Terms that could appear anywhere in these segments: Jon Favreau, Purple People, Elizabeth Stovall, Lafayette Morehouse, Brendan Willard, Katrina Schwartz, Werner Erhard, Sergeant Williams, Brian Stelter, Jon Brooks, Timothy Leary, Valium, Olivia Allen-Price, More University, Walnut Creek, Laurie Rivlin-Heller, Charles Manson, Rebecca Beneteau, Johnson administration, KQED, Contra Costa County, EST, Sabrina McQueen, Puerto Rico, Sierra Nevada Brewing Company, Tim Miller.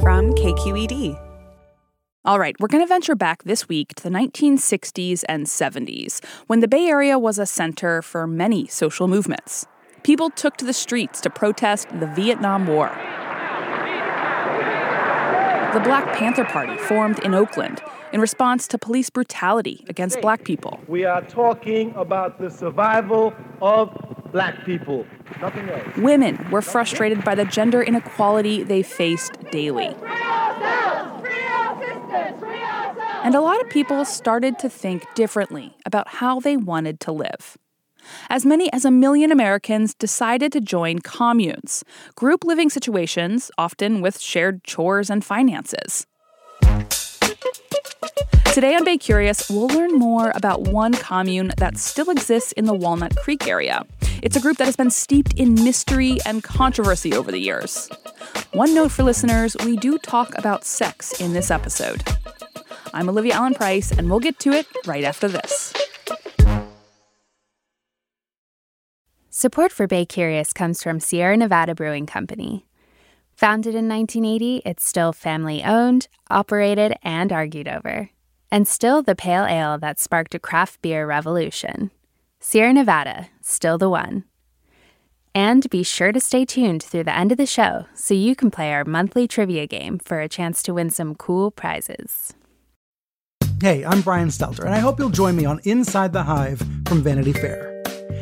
from KQED. All right, we're going to venture back this week to the 1960s and 70s, when the Bay Area was a center for many social movements. People took to the streets to protest the Vietnam War. The Black Panther Party formed in Oakland in response to police brutality against Black people. We are talking about the survival of Black people. Nothing else. Women were frustrated by the gender inequality they faced daily. And a lot of people started to think differently about how they wanted to live. As many as 1 million Americans decided to join communes, group living situations, often with shared chores and finances. Today on Bay Curious, we'll learn more about one commune that still exists in the Walnut Creek area. It's a group that has been steeped in mystery and controversy over the years. One note for listeners, we do talk about sex in this episode. I'm Olivia Allen-Price, and we'll get to it right after this. Support for Bay Curious comes from Sierra Nevada Brewing Company. Founded in 1980, it's still family-owned, operated, and argued over. And still the pale ale that sparked a craft beer revolution. Sierra Nevada, still the one. And be sure to stay tuned through the end of the show so you can play our monthly trivia game for a chance to win some cool prizes. Hey, I'm Brian Stelter, and I hope you'll join me on Inside the Hive from Vanity Fair.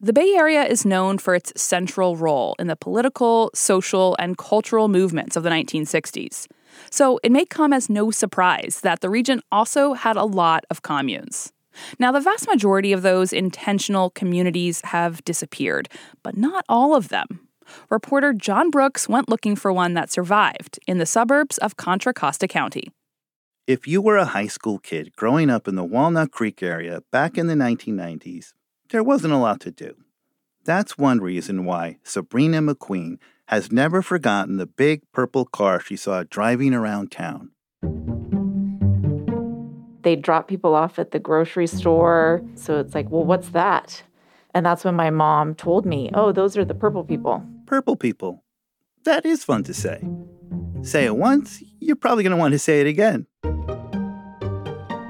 The Bay Area is known for its central role in the political, social, and cultural movements of the 1960s. So it may come as no surprise that the region also had a lot of communes. Now, the vast majority of those intentional communities have disappeared, but not all of them. Reporter Jon Brooks went looking for one that survived in the suburbs of Contra Costa County. If you were a high school kid growing up in the Walnut Creek area back in the 1990s, there wasn't a lot to do. That's one reason why Sabrina McQueen has never forgotten the big purple car she saw driving around town. They'd drop people off at the grocery store. So it's like, well, what's that? And that's when my mom told me, oh, those are the Purple People. Purple People. That is fun to say. Say it once, you're probably going to want to say it again.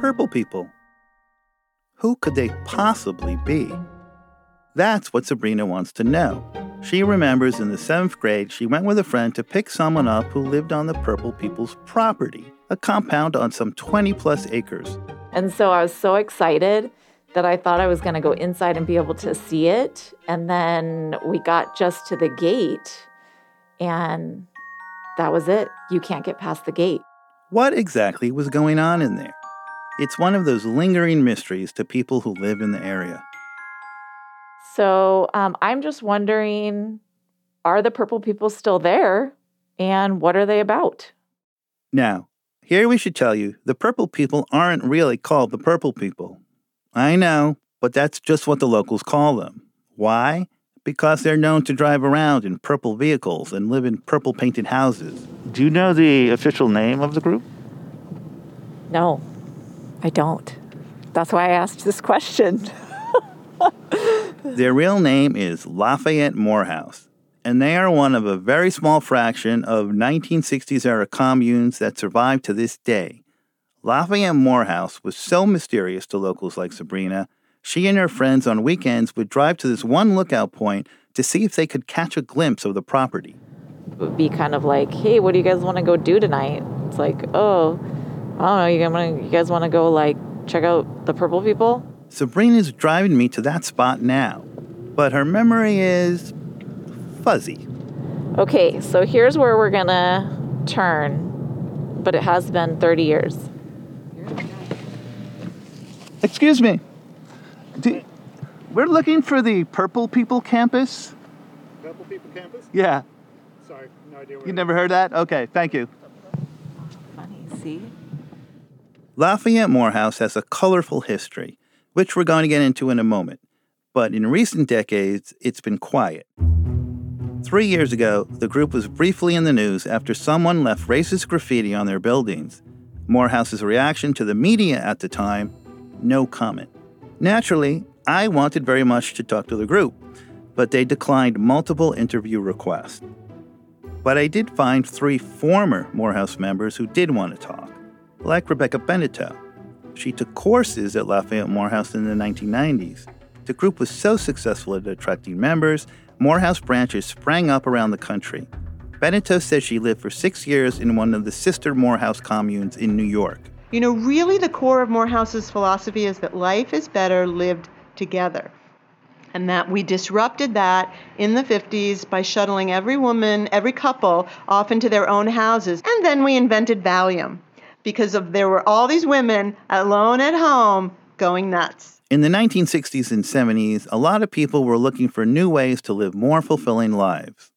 Purple People. Who could they possibly be? That's what Sabrina wants to know. She remembers in the 7th grade, she went with a friend to pick someone up who lived on the Purple People's property, a compound on some 20-plus acres. And so I was so excited that I thought I was going to go inside and be able to see it. And then we got just to the gate, and that was it. You can't get past the gate. What exactly was going on in there? It's one of those lingering mysteries to people who live in the area. So I'm just wondering, are the Purple People still there? And what are they about? Now, here we should tell you, the Purple People aren't really called the Purple People. I know, but that's just what the locals call them. Why? Because they're known to drive around in purple vehicles and live in purple painted houses. Do you know the official name of the group? No. I don't. That's why I asked this question. Their real name is Lafayette Morehouse, and they are one of a very small fraction of 1960s-era communes that survive to this day. Lafayette Morehouse was so mysterious to locals like Sabrina, she and her friends on weekends would drive to this one lookout point to see if they could catch a glimpse of the property. It would be kind of like, hey, what do you guys want to go do tonight? It's like, oh, I don't know, you guys want to go, check out the Purple People? Sabrina's driving me to that spot now, but her memory is fuzzy. Okay, so here's where we're going to turn, but it has been 30 years. Excuse me. We're looking for the Purple People campus. Purple People campus? Yeah. Sorry, no idea where. You never heard that? Okay, thank you. Funny, see? Lafayette Morehouse has a colorful history, which we're going to get into in a moment. But in recent decades, it's been quiet. 3 years ago, the group was briefly in the news after someone left racist graffiti on their buildings. Morehouse's reaction to the media at the time, no comment. Naturally, I wanted very much to talk to the group, but they declined multiple interview requests. But I did find three former Morehouse members who did want to talk, like Rebecca Beneteau. She took courses at Lafayette Morehouse in the 1990s. The group was so successful at attracting members, Morehouse branches sprang up around the country. Beneteau says she lived for 6 years in one of the sister Morehouse communes in New York. You know, really the core of Morehouse's philosophy is that life is better lived together, and that we disrupted that in the 50s by shuttling every woman, every couple, off into their own houses. And then we invented Valium because of there were all these women alone at home going nuts. In the 1960s and 70s, a lot of people were looking for new ways to live more fulfilling lives,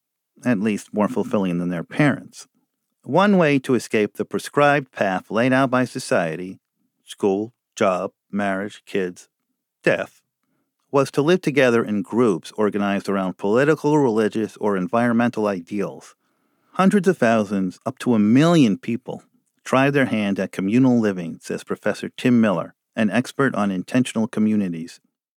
at least more fulfilling than their parents. One way to escape the prescribed path laid out by society, school, job, marriage, kids, death, was to live together in groups organized around political, religious, or environmental ideals. Hundreds of thousands, up to 1 million people, tried their hand at communal living, says Professor Tim Miller, an expert on intentional communities.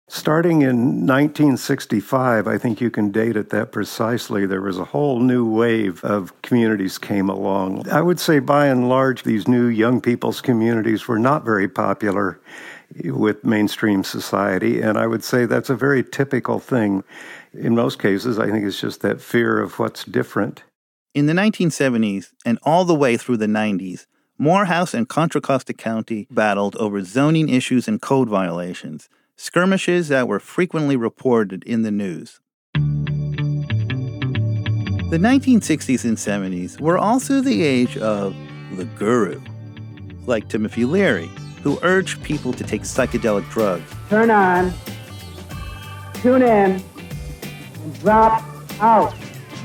Starting in 1965, I think you can date it that precisely, there was a whole new wave of communities came along. I would say by and large, these new young people's communities were not very popular with mainstream society, and I would say that's a very typical thing. In most cases, I think it's just that fear of what's different. In the 1970s and all the way through the 90s, Morehouse and Contra Costa County battled over zoning issues and code violations, skirmishes that were frequently reported in the news. The 1960s and 70s were also the age of the guru, like Timothy Leary, who urged people to take psychedelic drugs. Turn on, tune in, and drop out.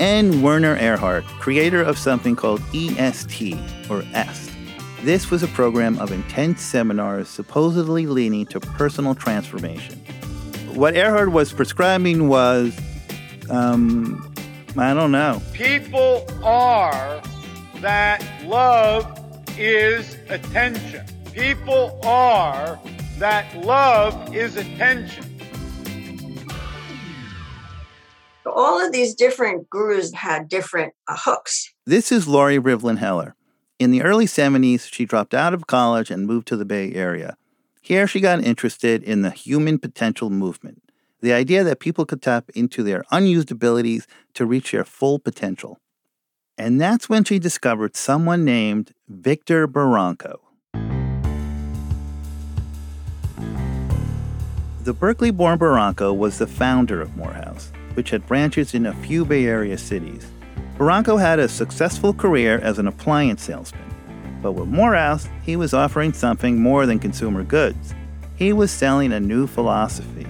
And Werner Erhard, creator of something called EST, or S. This was a program of intense seminars supposedly leading to personal transformation. What Erhard was prescribing was, I don't know. People are that love is attention. People are that love is attention. All of these different gurus had different hooks. This is Laurie Rivlin-Heller. In the early 70s, she dropped out of college and moved to the Bay Area. Here, she got interested in the human potential movement, the idea that people could tap into their unused abilities to reach their full potential. And that's when she discovered someone named Victor Baranco. The Berkeley-born Baranco was the founder of Morehouse, which had branches in a few Bay Area cities. Baranco had a successful career as an appliance salesman, but with Morehouse, he was offering something more than consumer goods. He was selling a new philosophy.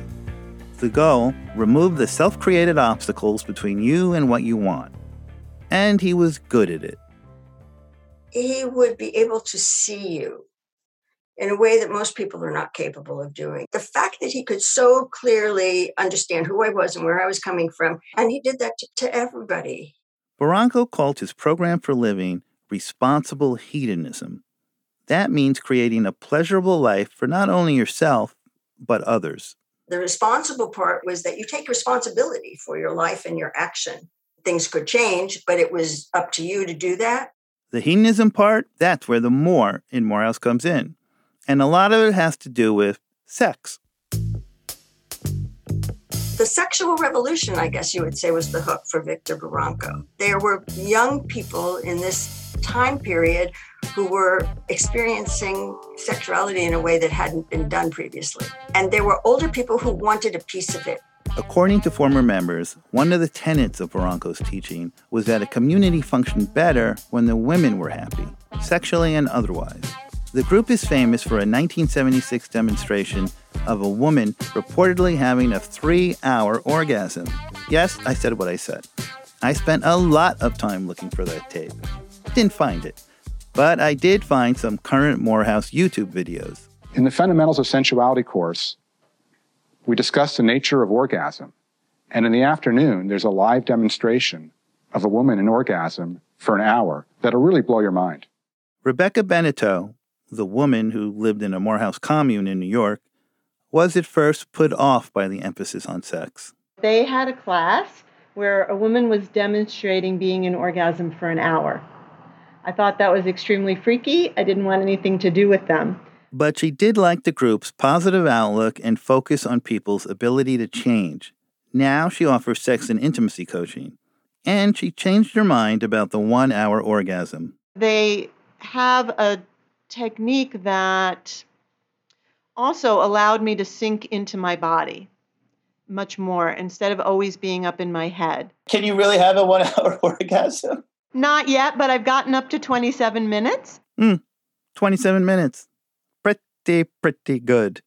The goal, remove the self-created obstacles between you and what you want. And he was good at it. He would be able to see you in a way that most people are not capable of doing. The fact that he could so clearly understand who I was and where I was coming from, and he did that to everybody. Baranco called his program for living responsible hedonism. That means creating a pleasurable life for not only yourself, but others. The responsible part was that you take responsibility for your life and your action. Things could change, but it was up to you to do that. The hedonism part, that's where the more in Morehouse comes in. And a lot of it has to do with sex. The sexual revolution, I guess you would say, was the hook for Victor Baranco. There were young people in this time period who were experiencing sexuality in a way that hadn't been done previously. And there were older people who wanted a piece of it. According to former members, one of the tenets of Baranco's teaching was that a community functioned better when the women were happy, sexually and otherwise. The group is famous for a 1976 demonstration of a woman reportedly having a 3-hour orgasm. Yes, I said what I said. I spent a lot of time looking for that tape. Didn't find it. But I did find some current Morehouse YouTube videos. In the Fundamentals of Sensuality course, we discussed the nature of orgasm. And in the afternoon, there's a live demonstration of a woman in orgasm for an hour that'll really blow your mind. Rebecca Beneteau, the woman who lived in a Morehouse commune in New York, was at first put off by the emphasis on sex. They had a class where a woman was demonstrating being in orgasm for an hour. I thought that was extremely freaky. I didn't want anything to do with them. But she did like the group's positive outlook and focus on people's ability to change. Now she offers sex and intimacy coaching. And she changed her mind about the one-hour orgasm. They have a technique that also allowed me to sink into my body much more instead of always being up in my head. Can you really have a one-hour orgasm? Not yet, but I've gotten up to 27 minutes. 27 minutes. Pretty good.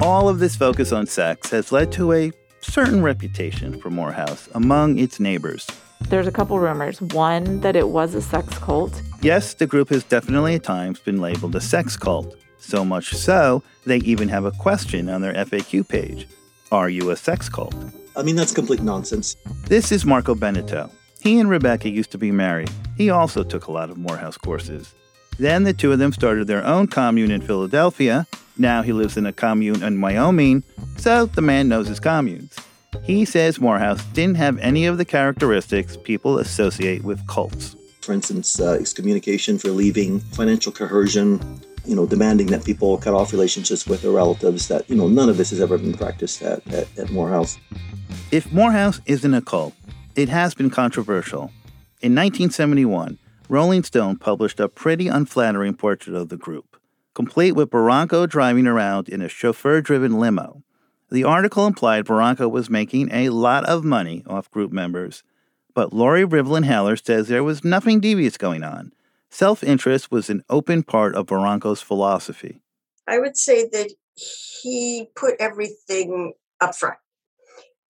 All of this focus on sex has led to a certain reputation for Morehouse among its neighbors. There's a couple rumors. One, that it was a sex cult. Yes, the group has definitely at times been labeled a sex cult. So much so, they even have a question on their FAQ page. Are you a sex cult? I mean, that's complete nonsense. This is Marco Benito. He and Rebecca used to be married. He also took a lot of Morehouse courses. Then the two of them started their own commune in Philadelphia. Now he lives in a commune in Wyoming, so the man knows his communes. He says Morehouse didn't have any of the characteristics people associate with cults. For instance, excommunication for leaving, financial coercion, demanding that people cut off relationships with their relatives, that, none of this has ever been practiced at Morehouse. If Morehouse isn't a cult, it has been controversial. In 1971, Rolling Stone published a pretty unflattering portrait of the group, complete with Baranco driving around in a chauffeur-driven limo. The article implied Baranco was making a lot of money off group members, but Laurie Rivlin-Heller says there was nothing devious going on. Self-interest was an open part of Baranco's philosophy. I would say that he put everything up front.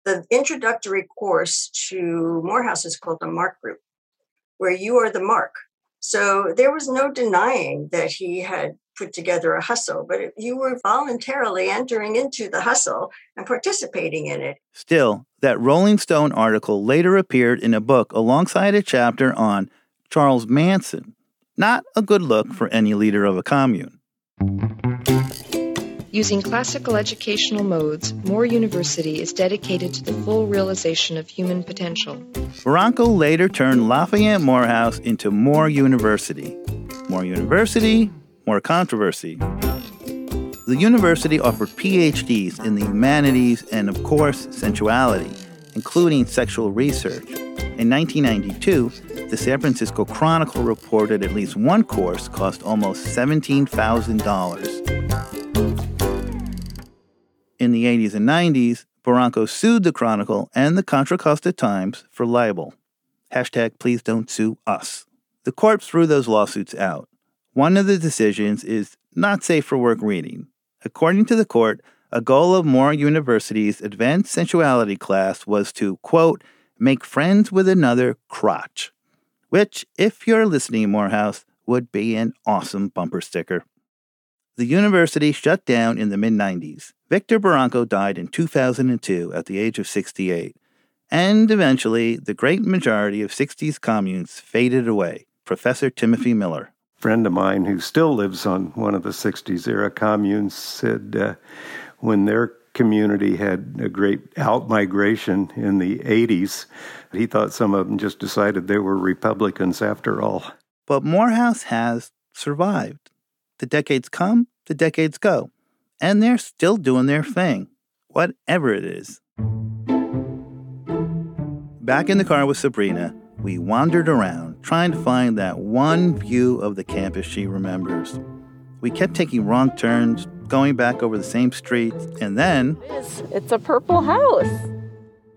The introductory course to Morehouse is called the Mark Group, where you are the mark. So there was no denying that he had put together a hustle, but you were voluntarily entering into the hustle and participating in it. Still, that Rolling Stone article later appeared in a book alongside a chapter on Charles Manson. Not a good look for any leader of a commune. Using classical educational modes, More University is dedicated to the full realization of human potential. Baranco later turned Lafayette Morehouse into More University. More University, more controversy. The university offered PhDs in the humanities and, of course, sensuality, including sexual research. In 1992, the San Francisco Chronicle reported at least one course cost almost $17,000. In the 80s and 90s, Baranco sued the Chronicle and the Contra Costa Times for libel. Hashtag please don't sue us. The court threw those lawsuits out. One of the decisions is not safe for work reading. According to the court, a goal of More University's advanced sensuality class was to, quote, make friends with another crotch, which, if you're listening, Morehouse, would be an awesome bumper sticker. The university shut down in the mid-90s. Victor Baranco died in 2002 at the age of 68. And eventually, the great majority of 60s communes faded away. Professor Timothy Miller. A friend of mine who still lives on one of the 60s-era communes said when their community had a great out-migration in the 80s, he thought some of them just decided they were Republicans after all. But Morehouse has survived. The decades come, the decades go. And they're still doing their thing, whatever it is. Back in the car with Sabrina, we wandered around trying to find that one view of the campus she remembers. We kept taking wrong turns, going back over the same streets, and then... It's a purple house.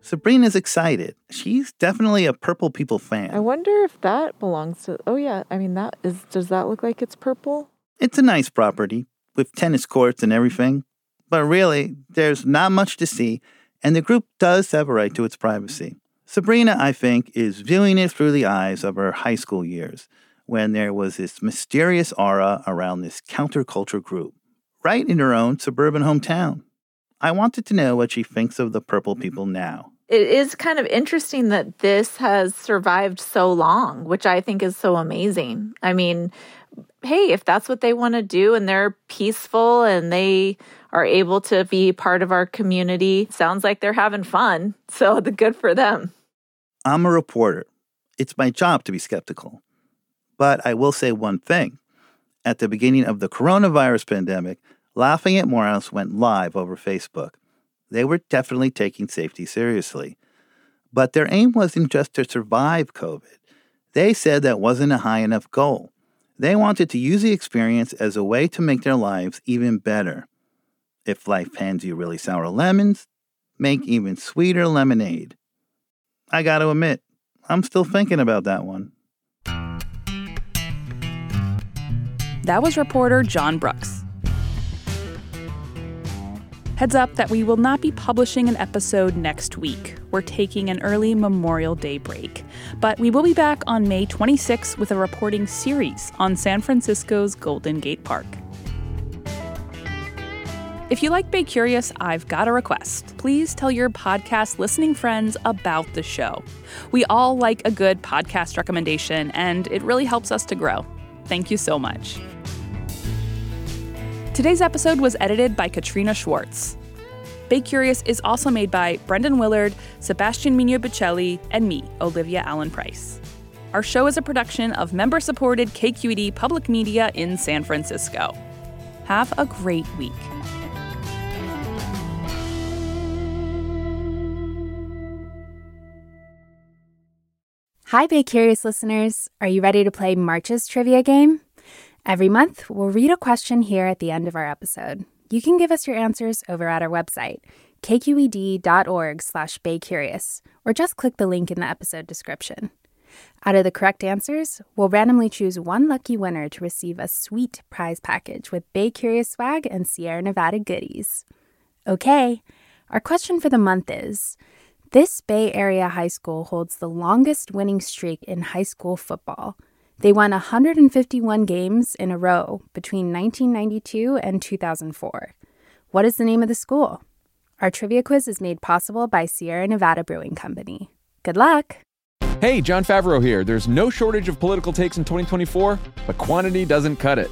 Sabrina's excited. She's definitely a Purple People fan. I wonder if that belongs to... Oh, yeah. I mean, that is. Does that look like it's purple? It's a nice property with tennis courts and everything. But really, there's not much to see, and the group does have a right to its privacy. Sabrina, I think, is viewing it through the eyes of her high school years, when there was this mysterious aura around this counterculture group, right in her own suburban hometown. I wanted to know what she thinks of the Purple People now. It is kind of interesting that this has survived so long, which I think is so amazing. I mean, hey, if that's what they want to do and they're peaceful and they are able to be part of our community, sounds like they're having fun. So good for them. I'm a reporter. It's my job to be skeptical. But I will say one thing. At the beginning of the coronavirus pandemic, Lafayette Morehouse went live over Facebook. They were definitely taking safety seriously. But their aim wasn't just to survive COVID. They said that wasn't a high enough goal. They wanted to use the experience as a way to make their lives even better. If life hands you really sour lemons, make even sweeter lemonade. I got to admit, I'm still thinking about that one. That was reporter Jon Brooks. Heads up that we will not be publishing an episode next week. We're taking an early Memorial Day break. But we will be back on May 26 with a reporting series on San Francisco's Golden Gate Park. If you like Bay Curious, I've got a request. Please tell your podcast listening friends about the show. We all like a good podcast recommendation, and it really helps us to grow. Thank you so much. Today's episode was edited by Katrina Schwartz. Bay Curious is also made by Brendan Willard, Sebastian Miño-Bucheli, and me, Olivia Allen-Price. Our show is a production of member-supported KQED Public Media in San Francisco. Have a great week. Hi, Bay Curious listeners. Are you ready to play March's trivia game? Every month, we'll read a question here at the end of our episode. You can give us your answers over at our website, kqed.org/baycurious, or just click the link in the episode description. Out of the correct answers, we'll randomly choose one lucky winner to receive a sweet prize package with Bay Curious swag and Sierra Nevada goodies. Okay, our question for the month is, this Bay Area high school holds the longest winning streak in high school football. They won 151 games in a row between 1992 and 2004. What is the name of the school? Our trivia quiz is made possible by Sierra Nevada Brewing Company. Good luck! Hey, Jon Favreau here. There's no shortage of political takes in 2024, but quantity doesn't cut it.